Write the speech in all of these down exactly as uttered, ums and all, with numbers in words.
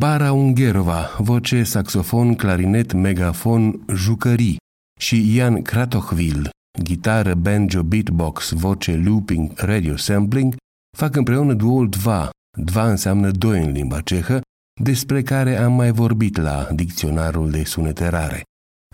Bara Ungherova, voce, saxofon, clarinet, megafon, jucării, și Ian Kratochvil, gitară, banjo, beatbox, voce, looping, radio sampling, fac împreună duoul Dva. Dva înseamnă doi în limba cehă, despre care am mai vorbit la dicționarul de sunete rare.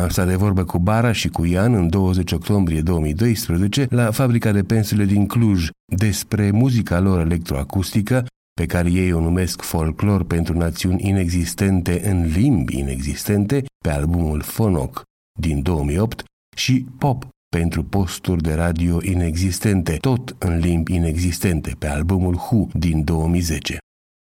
Am stat de vorbă cu Bara și cu Ian în douăzeci octombrie două mii doisprezece la fabrica de pensule din Cluj despre muzica lor electroacustică, pe care ei o numesc folclor pentru națiuni inexistente în limbi inexistente, pe albumul Fonoc din două mii opt, și pop pentru posturi de radio inexistente, tot în limbi inexistente, pe albumul Hu din două mii zece.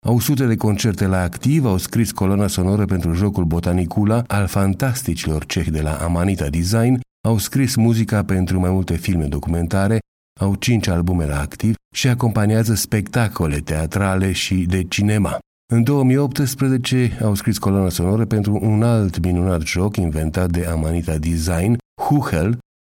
Au sute de concerte la activ, au scris coloana sonoră pentru jocul Botanicula al fantasticilor cehi de la Amanita Design, au scris muzica pentru mai multe filme documentare, au cinci albume la activ și acompaniază spectacole teatrale și de cinema. În două mii optsprezece au scris coloana sonoră pentru un alt minunat joc inventat de Amanita Design, Huchel,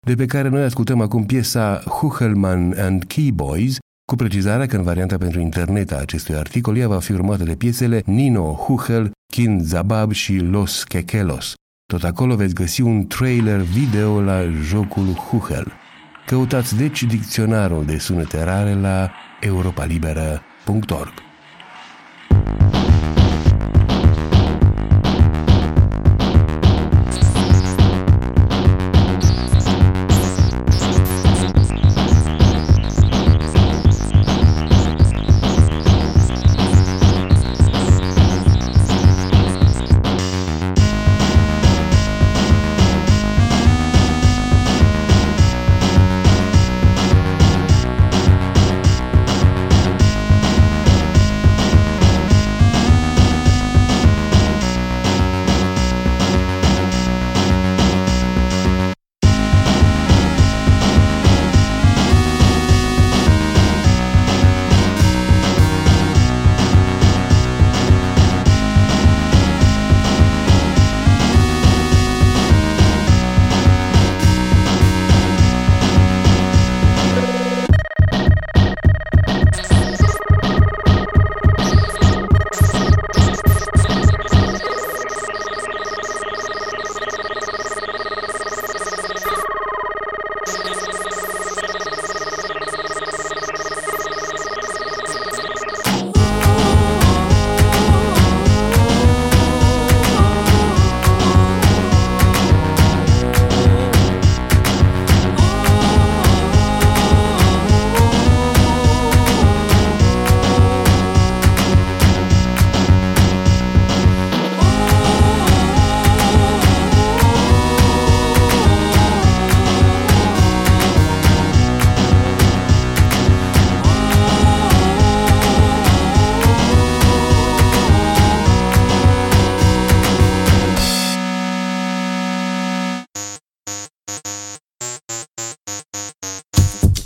de pe care noi ascultăm acum piesa Huchelman and Keyboys, cu precizarea că în varianta pentru internet a acestui articol ea va fi urmată de piesele Nino Huchel, Kinzabab și Los Kekelos. Tot acolo veți găsi un trailer video la jocul Huchel. Căutați deci dicționarul de sunete rare la europa liberă punct org.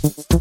Oh,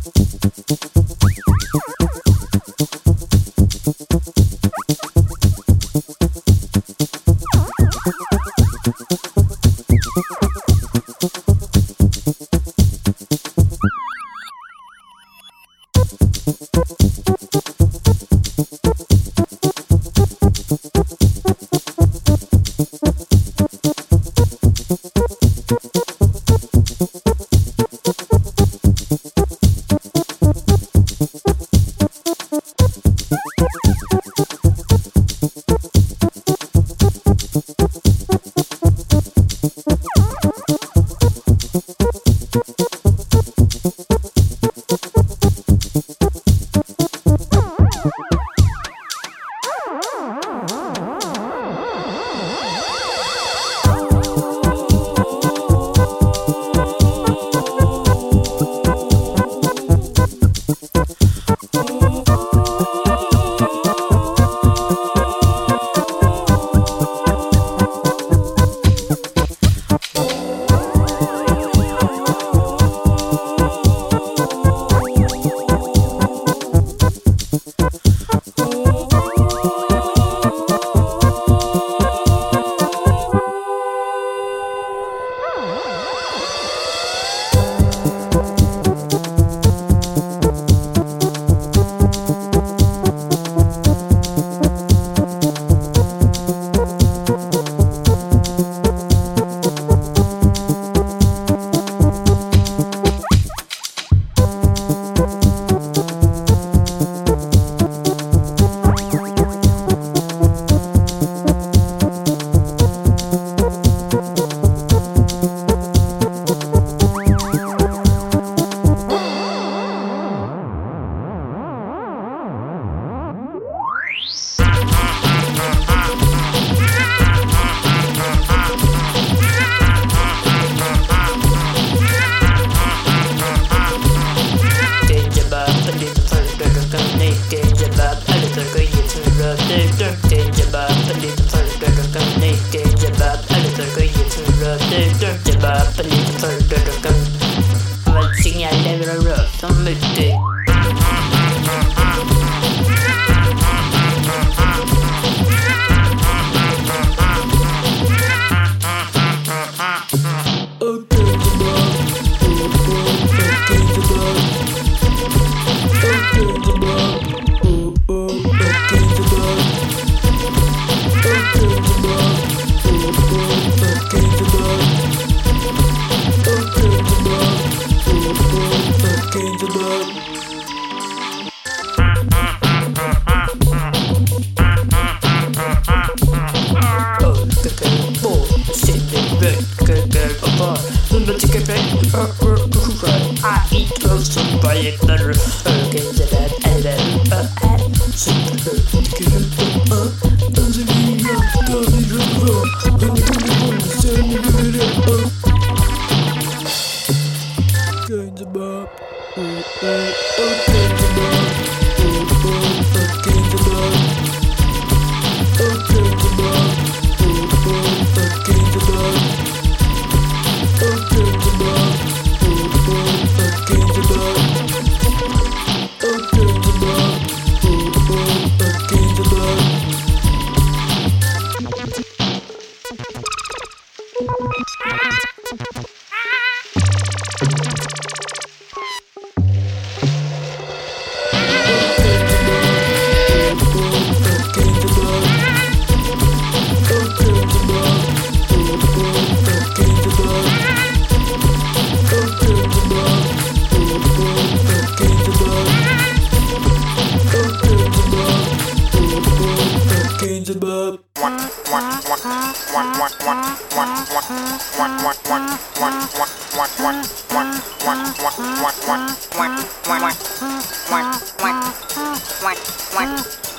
Keyboys.